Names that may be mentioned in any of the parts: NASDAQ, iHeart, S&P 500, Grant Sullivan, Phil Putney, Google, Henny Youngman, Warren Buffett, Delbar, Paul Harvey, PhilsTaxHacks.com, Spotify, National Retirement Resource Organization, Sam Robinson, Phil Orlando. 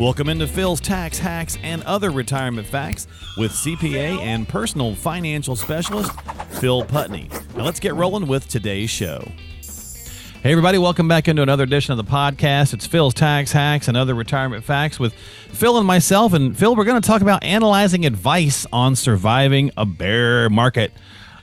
Welcome into Phil's Tax Hacks and Other Retirement Facts with CPA and Personal Financial Specialist, Phil Putney. Now let's get rolling with today's show. Hey everybody, welcome back into another edition of the podcast. It's Phil's Tax Hacks and Other Retirement Facts with Phil and myself. And Phil, we're going to talk about analyzing advice on surviving a bear market.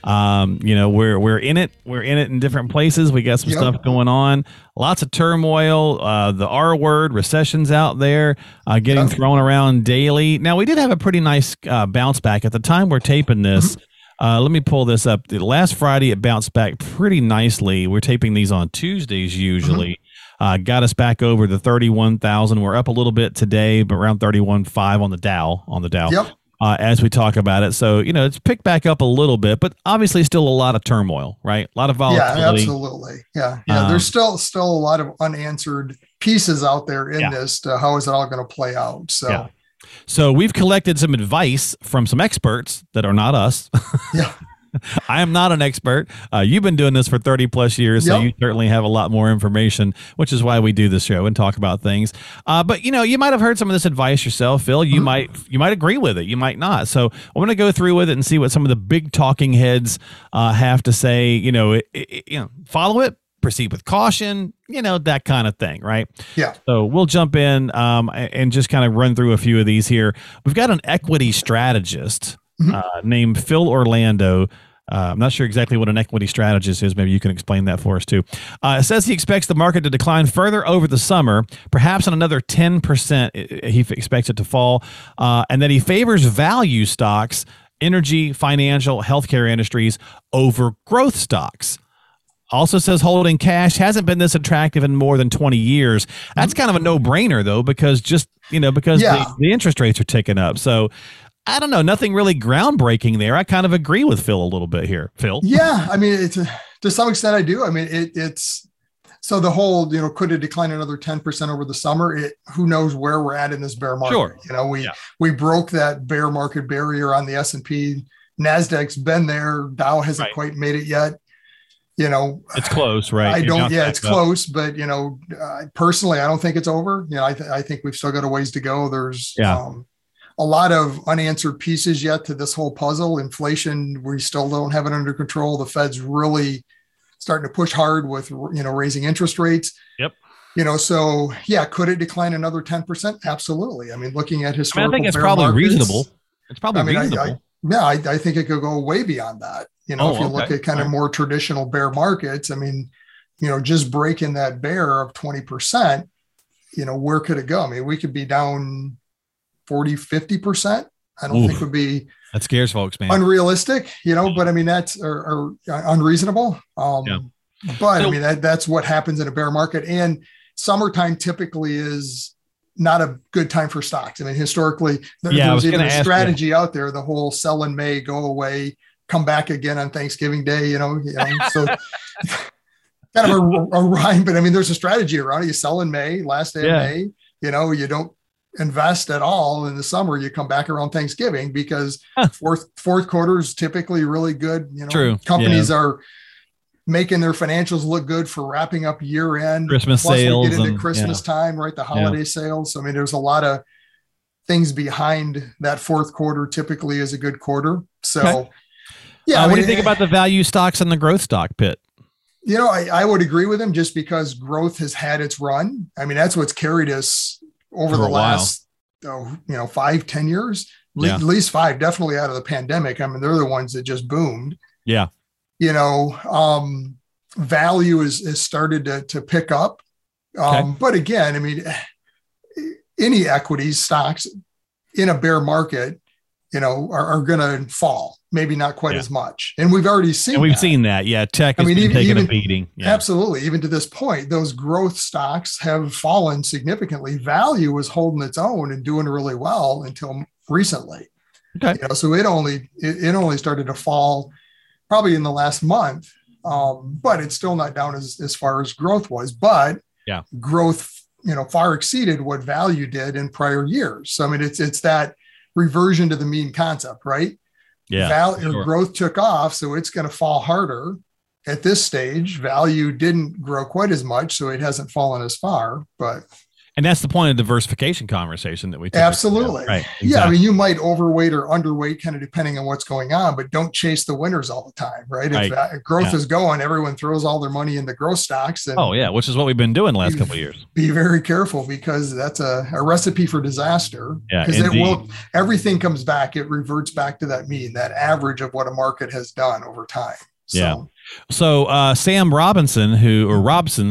We're in it in different places. We got some stuff going on, lots of turmoil, the R word, recessions out there, getting thrown around daily. Now we did have a pretty nice bounce back at the time we're taping this. Let me pull this up. Last Friday, it bounced back pretty nicely. We're taping these on Tuesdays usually. Got us back over the 31,000. We're up a little bit today, but around 31.5 on the Dow. As we talk about it. So, you know, it's picked back up a little bit, but obviously still a lot of turmoil, right? A lot of volatility. Yeah, absolutely. Yeah. There's still a lot of unanswered pieces out there in this. How is it all going to play out? So, so we've collected some advice from some experts that are not us. I am not an expert. You've been doing this for 30 plus years, so you certainly have a lot more information, which is why we do this show and talk about things. But you know, you might have heard some of this advice yourself, Phil. You might agree with it. You might not. So I'm going to go through with it and see what some of the big talking heads have to say. You know, follow it, proceed with caution, you know, that kind of thing, right? Yeah. So we'll jump in and just kind of run through a few of these here. We've got an equity strategist named Phil Orlando. I'm not sure exactly what an equity strategist is. Maybe you can explain that for us too. It says he expects the market to decline further over the summer, perhaps on another 10%. He expects it to fall, and that he favors value stocks, energy, financial, healthcare industries over growth stocks. Also says holding cash hasn't been this attractive in more than 20 years. That's kind of a no-brainer though, because the interest rates are ticking up. So I don't know, nothing really groundbreaking there. I kind of agree with Phil a little bit here, Phil. Yeah, I mean, it's, to some extent I do. I mean, it's so the whole, you know, could it decline another 10% over the summer? Who knows where we're at in this bear market? Sure. You know, we broke that bear market barrier on the S&P. NASDAQ's been there. Dow hasn't quite made it yet. You know, it's close, right? Close, but you know, personally, I don't think it's over. You know, I think we've still got a ways to go. There's a lot of unanswered pieces yet to this whole puzzle. Inflation, we still don't have it under control. The Fed's really starting to push hard with, you know, raising interest rates. Yep. You know, so yeah, could it decline another 10%? Absolutely. I mean, looking at historical, I think it's probably reasonable. It's probably reasonable. I think it could go way beyond that. You know, if you look at kind of more traditional bear markets, I mean, you know, just breaking that bear of 20%, you know, where could it go? I mean, we could be down 40-50%. I don't think would be, that scares folks, man. Unrealistic, you know, but I mean, that's or unreasonable. But so, I mean, that's what happens in a bear market, and summertime typically is not a good time for stocks. I mean, historically, there's even a strategy out there, the whole sell in May, go away, come back again on Thanksgiving Day, you know so kind of a rhyme, but I mean, there's a strategy around it. You sell in May, last day of May, you know, you don't invest at all in the summer, you come back around Thanksgiving because fourth quarter is typically really good. You know, companies are making their financials look good for wrapping up year end. Christmas plus sales. We get into Christmas time, right? The holiday sales. So, I mean, there's a lot of things behind that. Fourth quarter typically is a good quarter. So, what do you think about the value stocks and the growth stock pit? You know, I would agree with him just because growth has had its run. I mean, that's what's carried us over the last, 5-10 years, at least five, definitely out of the pandemic. I mean, they're the ones that just boomed. Yeah. You know, value has started to pick up. But again, I mean, any equities, stocks in a bear market, you know, are going to fall, maybe not quite as much. And we've already seen that. Yeah. Tech has been taking a beating. Yeah. Absolutely. Even to this point, those growth stocks have fallen significantly. Value was holding its own and doing really well until recently. Okay. You know, so it only started to fall probably in the last month, but it's still not down as far as growth was, but growth, you know, far exceeded what value did in prior years. So, I mean, it's that reversion to the mean concept, right? Yeah. Growth took off, so it's going to fall harder at this stage. Value didn't grow quite as much, so it hasn't fallen as far, but And that's the point of the diversification conversation that we took. Absolutely. Right. Exactly. Yeah. I mean, you might overweight or underweight kind of depending on what's going on, but don't chase the winners all the time, right? If growth is going, everyone throws all their money into growth stocks. And which is what we've been doing the last couple of years. Be very careful, because that's a recipe for disaster. Yeah. Because everything comes back. It reverts back to that mean, that average of what a market has done over time. So. Yeah. So Sam Robinson, Robson,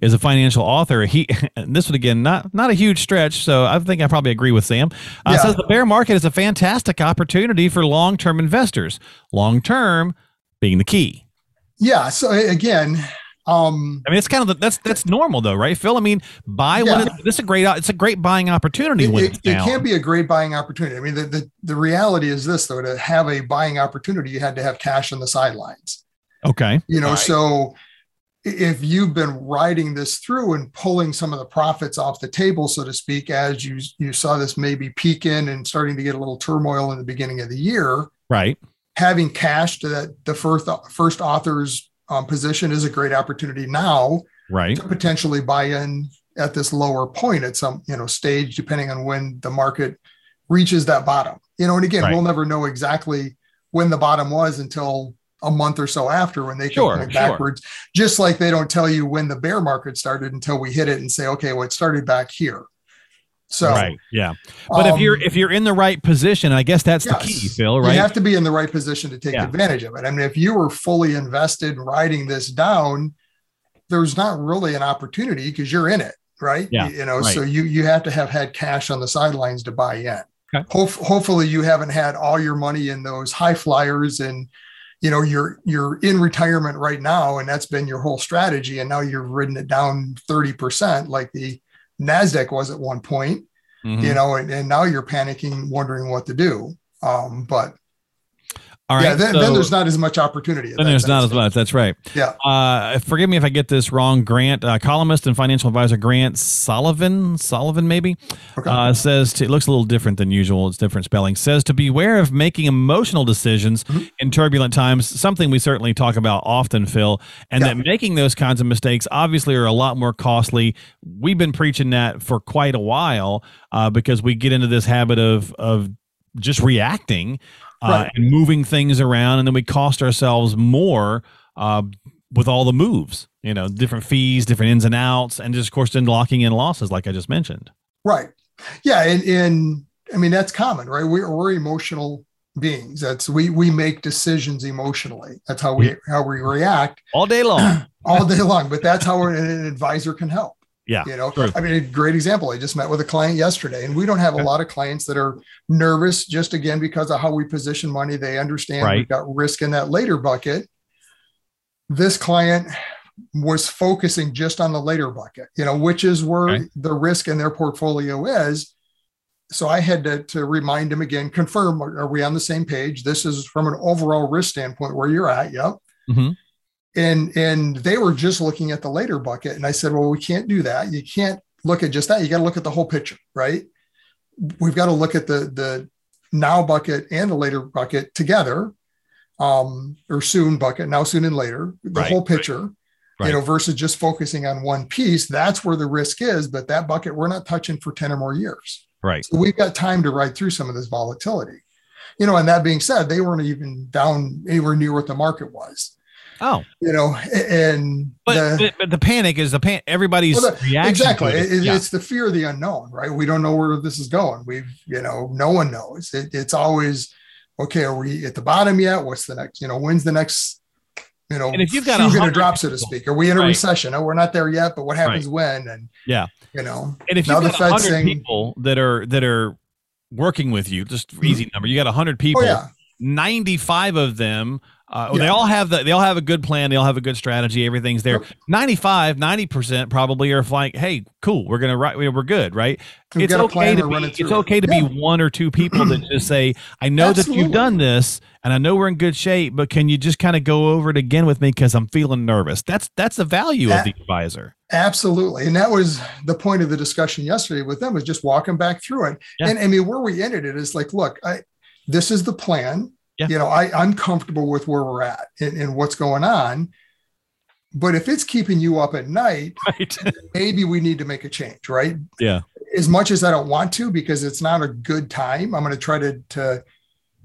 is a financial author. This would, again, not a huge stretch, so I think I probably agree with Sam. Says the bear market is a fantastic opportunity for long-term investors. Long-term being the key. Yeah. So again, I mean, it's kind of that's normal though, right, Phil? I mean, it's a great buying opportunity. It can be a great buying opportunity. I mean, the reality is this though: to have a buying opportunity, you had to have cash on the sidelines. Okay. So if you've been riding this through and pulling some of the profits off the table, so to speak, as you saw this maybe peak in and starting to get a little turmoil in the beginning of the year, right? Having cash to the first author's position is a great opportunity now, right, to potentially buy in at this lower point at some stage, depending on when the market reaches that bottom. And again, we'll never know exactly when the bottom was until a month or so after, when they come backwards, just like they don't tell you when the bear market started until we hit it and say, okay, well, it started back here. So, right. Yeah. But if you're in the right position, I guess that's the key, Phil, right? You have to be in the right position to take advantage of it. I mean, if you were fully invested riding this down, there's not really an opportunity because you're in it. Right. Yeah. So you have to have had cash on the sidelines to buy in. Okay. Hopefully you haven't had all your money in those high flyers, and you're in retirement right now, and that's been your whole strategy. And now you've ridden it down 30%, like the NASDAQ was at one point, and now you're panicking, wondering what to do. All right. Yeah, then there's not as much opportunity. That's right. Yeah. Forgive me if I get this wrong, Grant. Columnist and financial advisor Grant Sullivan maybe, okay, it looks a little different than usual. It's different spelling. Says to beware of making emotional decisions in turbulent times, something we certainly talk about often, Phil, and that making those kinds of mistakes obviously are a lot more costly. We've been preaching that for quite a while because we get into this habit of just reacting. And moving things around, and then we cost ourselves more with all the moves, different fees, different ins and outs, and just, of course, then locking in losses, like I just mentioned. Right. Yeah. And I mean, that's common, right? We're emotional beings. We make decisions emotionally. That's how we react all day long, but that's how an advisor can help. Yeah. True. I mean, a great example. I just met with a client yesterday, and we don't have a lot of clients that are nervous, just again, because of how we position money. They understand we've got risk in that later bucket. This client was focusing just on the later bucket, which is where the risk in their portfolio is. So I had to remind him again, confirm, are we on the same page? This is from an overall risk standpoint where you're at. Yep. Mm-hmm. And they were just looking at the later bucket. And I said, well, we can't do that. You can't look at just that. You got to look at the whole picture, right? We've got to look at the now bucket and the later bucket together, or soon bucket, now, soon, and later, the whole picture, versus just focusing on one piece. That's where the risk is, but that bucket we're not touching for 10 or more years. Right. So we've got time to ride through some of this volatility, and that being said, they weren't even down anywhere near what the market was. Oh, but the panic is everybody's reaction. Exactly. It's the fear of the unknown, right? We don't know where this is going. No one knows. It's always, okay, are we at the bottom yet? What's the next, when's the next, and if you've got a drop, so to speak, are we in a recession? Oh, we're not there yet, but what happens when? And and if you've got 100 people that are working with you, just easy number, you got 100 people, 95 of them, they all have a good plan. They all have a good strategy. Everything's there. 90% probably are like, hey, cool. We're going to we're good. Right. It's okay to be one or two people that just say, I know that you've done this and I know we're in good shape, but can you just kind of go over it again with me? 'Cause I'm feeling nervous. That's the value of the advisor. Absolutely. And that was the point of the discussion yesterday with them, was just walking back through it. Yeah. And I mean, where we ended it is like, look, this is the plan. Yeah. I'm comfortable with where we're at and what's going on, But if it's keeping you up at night, right. Maybe we need to make a change, right? Yeah. As much as I don't want to, because it's not a good time, I'm going to try to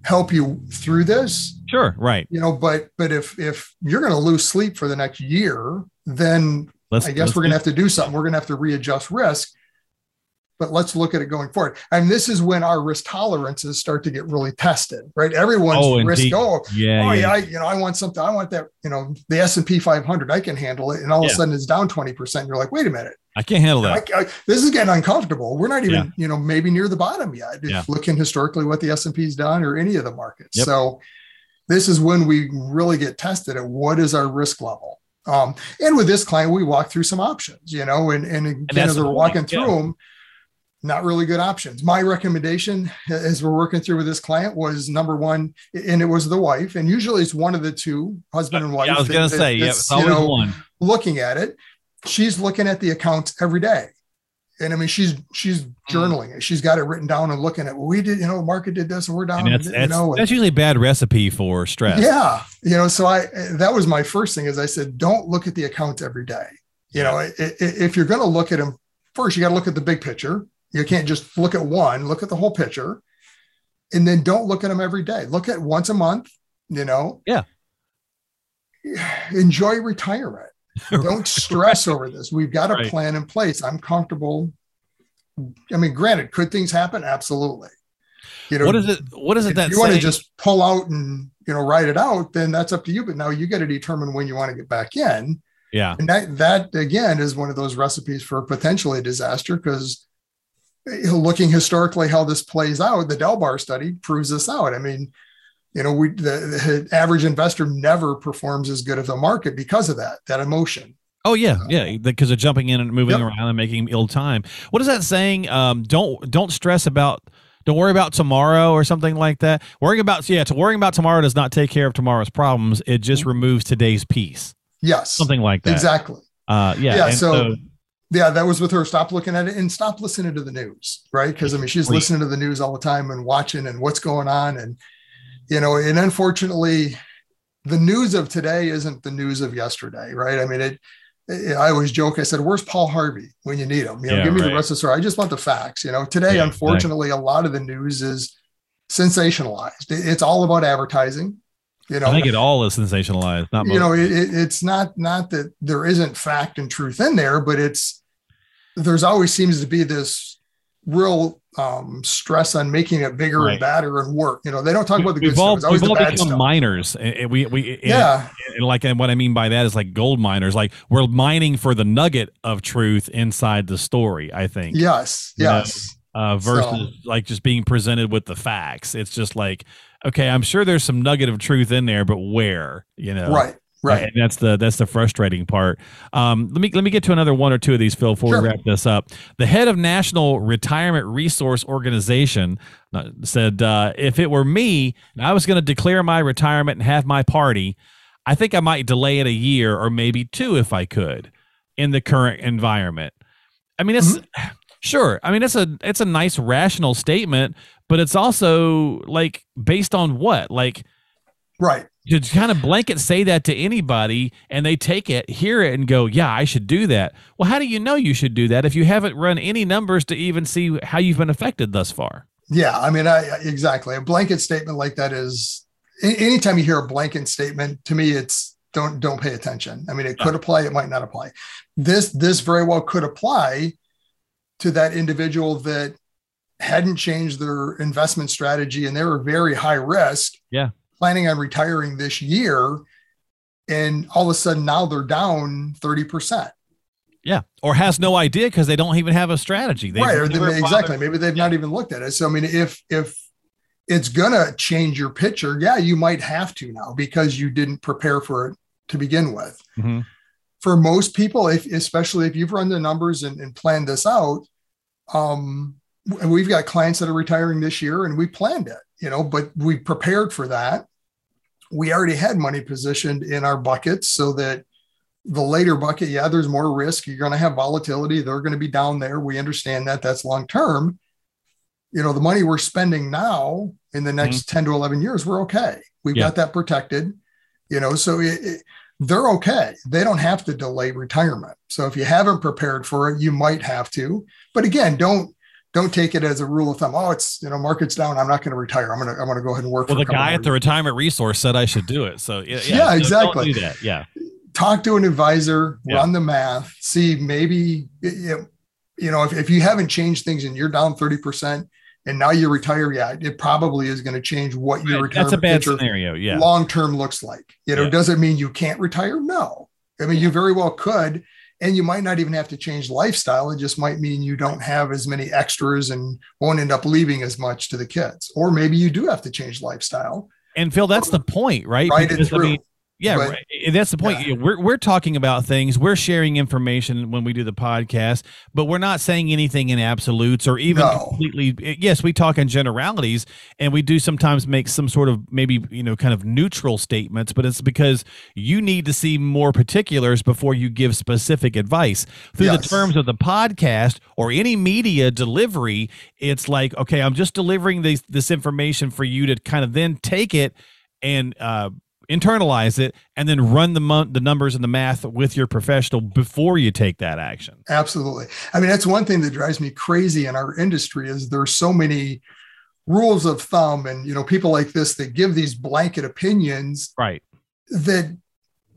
help you through this. Sure. Right. You know, but if you're going to lose sleep for the next year, then I guess we're going to have to do something. We're going to have to readjust risk, but let's look at it going forward. And this is when our risk tolerances start to get really tested, right? Everyone's I want something. I want that, you know, the S&P 500, I can handle it. And all of a sudden it's down 20%. You're like, wait a minute. I can't handle that. This is getting uncomfortable. We're not even, you know, maybe near the bottom yet. Looking historically what the S&P's done or any of the markets. Yep. So this is when we really get tested at what is our risk level. And with this client, we walk through some options, you know, and as we're walking through them, not really good options. My recommendation as we're working through with this client was number one, and it was the wife. And usually it's one of the two, husband and wife. Yeah, I was going to say, it's always one. Looking at it, she's looking at the accounts every day. And I mean, she's journaling it. She's got it written down and looking at what we did, you know, the market did this and we're down. And that's usually a bad recipe for stress. Yeah. You know, so that was my first thing is I said, don't look at the accounts every day. You know, if you're going to look at them first, you got to look at the big picture. You can't just look at one, look at the whole picture, and then don't look at them every day. Look at once a month, you know? Yeah. Enjoy retirement. Don't stress over this. We've got a plan in place. I'm comfortable. I mean, granted, could things happen? Absolutely. You know, what is it that you want to just pull out and, you know, ride it out, then that's up to you. But now you got to determine when you want to get back in. Yeah. And that again is one of those recipes for potentially disaster, because looking historically how this plays out, the Delbar study proves this out. I mean, you know, the average investor never performs as good of the market because of that emotion. Oh yeah. Yeah. Because of jumping in and moving around and making ill time. What is that saying? Don't stress about, don't worry about tomorrow or something like that. Worrying about tomorrow does not take care of tomorrow's problems. It just removes today's peace. Yes. Something like that. Exactly. That was with her. Stop looking at it and stop listening to the news. Right. Cause I mean, she's listening to the news all the time and watching and what's going on. And, you know, and unfortunately, the news of today isn't the news of yesterday, right? I mean, I always joke. I said, "Where's Paul Harvey when you need him? You know, give me the rest of the story. I just want the facts." You know, today, unfortunately, a lot of the news is sensationalized. It's all about advertising. You know, I think it all is sensationalized. Not most. You know, it's not that there isn't fact and truth in there, but there's always seems to be this real stress on making it bigger and badder and work. You know, they don't talk about the good stuff. We've all become miners. And what I mean by that is like gold miners. Like we're mining for the nugget of truth inside the story, I think. Yes. Yes. Versus just being presented with the facts. It's just like, okay, I'm sure there's some nugget of truth in there, but where, you know? Right. Right. And that's the frustrating part. Let me get to another one or two of these, Phil, before we wrap this up. The head of National Retirement Resource Organization said, if it were me and I was going to declare my retirement and have my party, I think I might delay it a year or maybe two if I could in the current environment. I mean, it's sure. I mean, it's a nice rational statement, but it's also like based on what? Like, right. To kind of blanket say that to anybody and they take it, hear it and go, yeah, I should do that. Well, how do you know you should do that if you haven't run any numbers to even see how you've been affected thus far? Yeah. I mean, exactly. A blanket statement like that is anytime you hear a blanket statement to me, it's don't pay attention. I mean, it could apply. It might not apply. This very well could apply to that individual that hadn't changed their investment strategy and they were very high risk. Yeah. Planning on retiring this year, and all of a sudden now they're down 30%. Yeah, or has no idea because they don't even have a strategy. Exactly. Maybe they've not even looked at it. So I mean, if it's gonna change your picture, yeah, you might have to now because you didn't prepare for it to begin with. Mm-hmm. For most people, especially if you've run the numbers and planned this out, we've got clients that are retiring this year, and we planned it. You know, but we prepared for that. We already had money positioned in our buckets so that the later bucket, yeah, there's more risk. You're going to have volatility. They're going to be down there. We understand that. That's long-term. You know, the money we're spending now in the next 10 to 11 years, we're okay. We've got that protected, you know, so they're okay. They don't have to delay retirement. So if you haven't prepared for it, you might have to. But again, don't take it as a rule of thumb. Oh, it's, you know, market's down, I'm not going to retire. I'm going to go ahead and work. Well, the guy at the retirement resource said I should do it. So yeah, exactly. Don't do that. Yeah. Talk to an advisor, run the math, see maybe, you know, if you haven't changed things and you're down 30% and now you retire, it probably is going to change what your retirement picture long-term looes like. You know, does it mean you can't retire? No. I mean, you very well could. And you might not even have to change lifestyle. It just might mean you don't have as many extras and won't end up leaving as much to the kids. Or maybe you do have to change lifestyle. And Phil, that's the point, right? Right. That's the point. Yeah. We're talking about things. We're sharing information when we do the podcast, but we're not saying anything in absolutes or even completely. Yes, we talk in generalities, and we do sometimes make some sort of maybe, you know, kind of neutral statements, but it's because you need to see more particulars before you give specific advice. Through the terms of the podcast or any media delivery, it's like, okay, I'm just delivering this information for you to kind of then take it and internalize it, and then run the numbers and the math with your professional before you take that action. Absolutely. I mean, that's one thing that drives me crazy in our industry is there's so many rules of thumb and, you know, people like this that give these blanket opinions that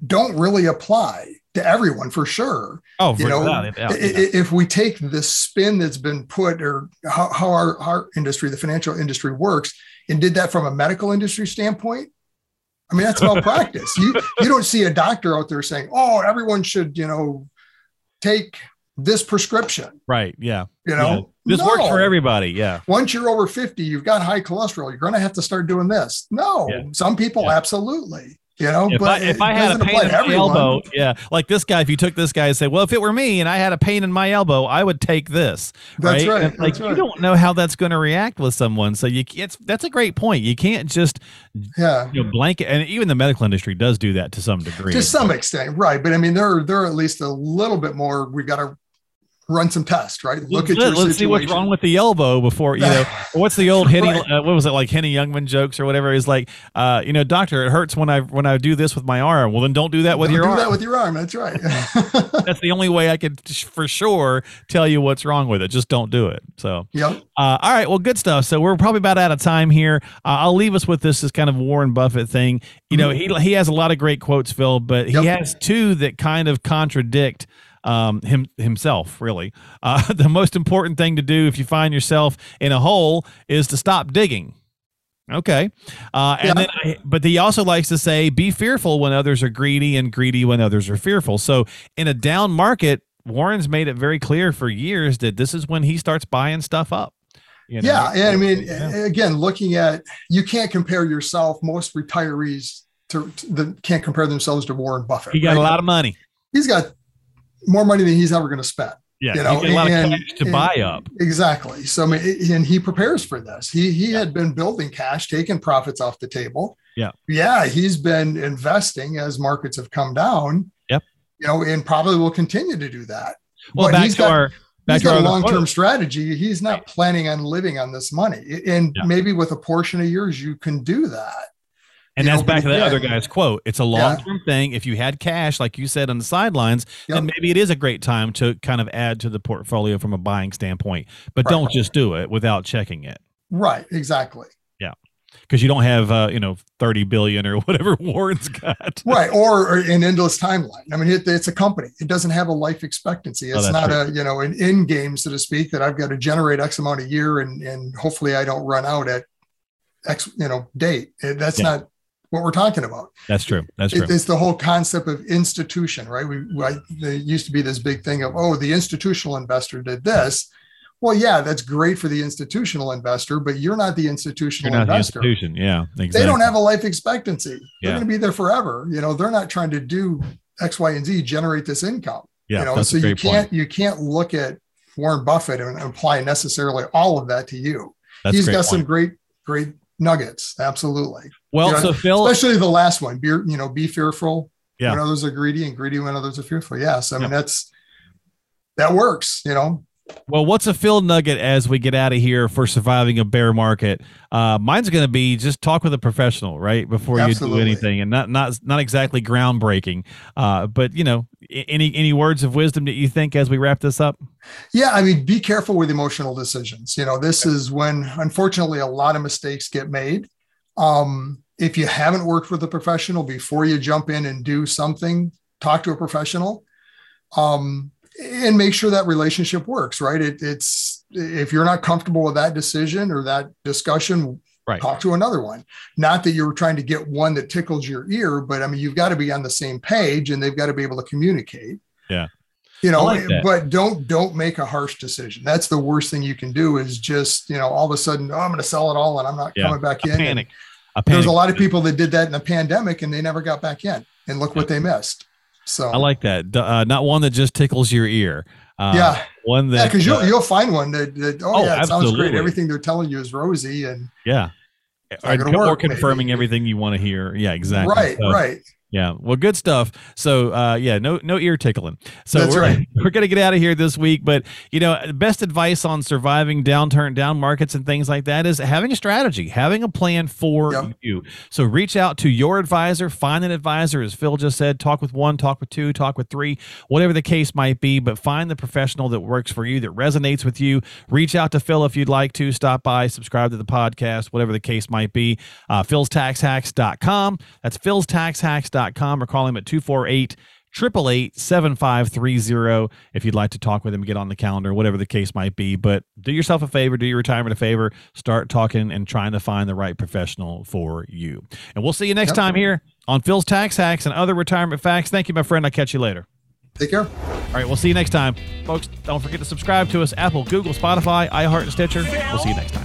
don't really apply to everyone for sure. If we take the spin that's been put or how our industry, the financial industry works, and did that from a medical industry standpoint, I mean, that's malpractice. You don't see a doctor out there saying, oh, everyone should, you know, take this prescription. Right. Yeah. You know, this works for everybody. Yeah. Once you're over 50, you've got high cholesterol, you're going to have to start doing this. No, some people absolutely. You know, if I had a pain in my elbow, like this guy, if you took this guy and say, well, if it were me and I had a pain in my elbow, I would take this. That's right. Like you don't know how that's going to react with someone. So that's a great point. You can't just you know, blanket. And even the medical industry does do that to some degree, to some extent. Right. But I mean, they're at least a little bit more. We've got to run some tests, right? Let's see what's wrong with the elbow before, you know, what's the old Henny, what was it, like Henny Youngman jokes or whatever, is like, you know, doctor, it hurts when I do this with my arm. Well, then don't do that with your arm. Don't do that with your arm. That's right. That's the only way I could for sure tell you what's wrong with it. Just don't do it. So, all right. Well, good stuff. So we're probably about out of time here. I'll leave us with this kind of Warren Buffett thing. You know, he has a lot of great quotes, Phil, but he has two that kind of contradict himself, really. The most important thing to do if you find yourself in a hole is to stop digging. Okay. But he also likes to say, be fearful when others are greedy and greedy when others are fearful. So in a down market, Warren's made it very clear for years that this is when he starts buying stuff up. You know? Yeah. And I mean, again, looking at, you can't compare yourself. Most retirees can't compare themselves to Warren Buffett. He got a lot of money. He's got more money than he's ever going to spend. Yeah, you know, a lot of cash to buy up. Exactly. So, I mean, and he prepares for this. He had been building cash, taking profits off the table. Yeah. Yeah, he's been investing as markets have come down. Yep. You know, and probably will continue to do that. Well, he's got a long-term strategy. He's not planning on living on this money. And maybe with a portion of yours, you can do that. And that's back to that other guy's quote. It's a long-term thing. If you had cash, like you said, on the sidelines, then maybe it is a great time to kind of add to the portfolio from a buying standpoint. But don't just do it without checking it. Right. Exactly. Yeah. Because you don't have, you know, 30 billion or whatever Warren's got. Right. Or an endless timeline. I mean, it's a company. It doesn't have a life expectancy. It's not a, you know, an end game, so to speak, that I've got to generate X amount a year and hopefully I don't run out at X, you know, date. That's not what we're talking about. That's true. That's true. It's the whole concept of institution, right? There used to be this big thing of, oh, the institutional investor did this. Well, yeah, that's great for the institutional investor, but you're not the institutional investor. The institution. Yeah, exactly. They don't have a life expectancy. Yeah. They're going to be there forever. You know, they're not trying to do X, Y, and Z, generate this income. Yeah, you know, so you can't look at Warren Buffett and apply necessarily all of that to you. He's got some great nuggets. Absolutely. Well, you know, so Phil, especially the last one, be fearful when others are greedy and greedy when others are fearful. Yes. I mean, that works, you know, Well, what's a Phil nugget as we get out of here for surviving a bear market? Mine's going to be just talk with a professional, right, before Absolutely. You do anything, and not exactly groundbreaking, but you know, any words of wisdom that you think as we wrap this up? Yeah, I mean, be careful with emotional decisions. You know, this is when unfortunately a lot of mistakes get made. If you haven't worked with a professional before you jump in and do something, talk to a professional. And make sure that relationship works, right? It's if you're not comfortable with that decision or that discussion, right, talk to another one. Not that you're trying to get one that tickles your ear, but I mean, you've got to be on the same page and they've got to be able to communicate. Yeah. You know, like but don't make a harsh decision. That's the worst thing you can do is just, you know, all of a sudden, oh, I'm going to sell it all and I'm not coming back in. Panic. There's a lot of people that did that in the pandemic and they never got back in, and look what they missed. So I like that. Not one that just tickles your ear. One that because you'll find one that it sounds great. Everything they're telling you is rosy and or confirming everything you want to hear. Yeah, exactly. Right, so, right. Yeah. Well, good stuff. So, no ear tickling. So we're going to get out of here this week, but you know, best advice on surviving down markets and things like that is having a strategy, having a plan for you. So reach out to your advisor, find an advisor, as Phil just said, talk with one, talk with two, talk with three, whatever the case might be, but find the professional that works for you, that resonates with you. Reach out to Phil if you'd like to. Stop by, subscribe to the podcast, whatever the case might be. PhilsTaxHacks.com. That's PhilsTaxHacks.com. Or call him at 248-888-7530 if you'd like to talk with him, get on the calendar, whatever the case might be. But do yourself a favor, do your retirement a favor, start talking and trying to find the right professional for you. And we'll see you next time here on Phil's Tax Hacks and Other Retirement Facts. Thank you, my friend. I'll catch you later. Take care. All right, we'll see you next time. Folks, don't forget to subscribe to us, Apple, Google, Spotify, iHeart, and Stitcher. We'll see you next time.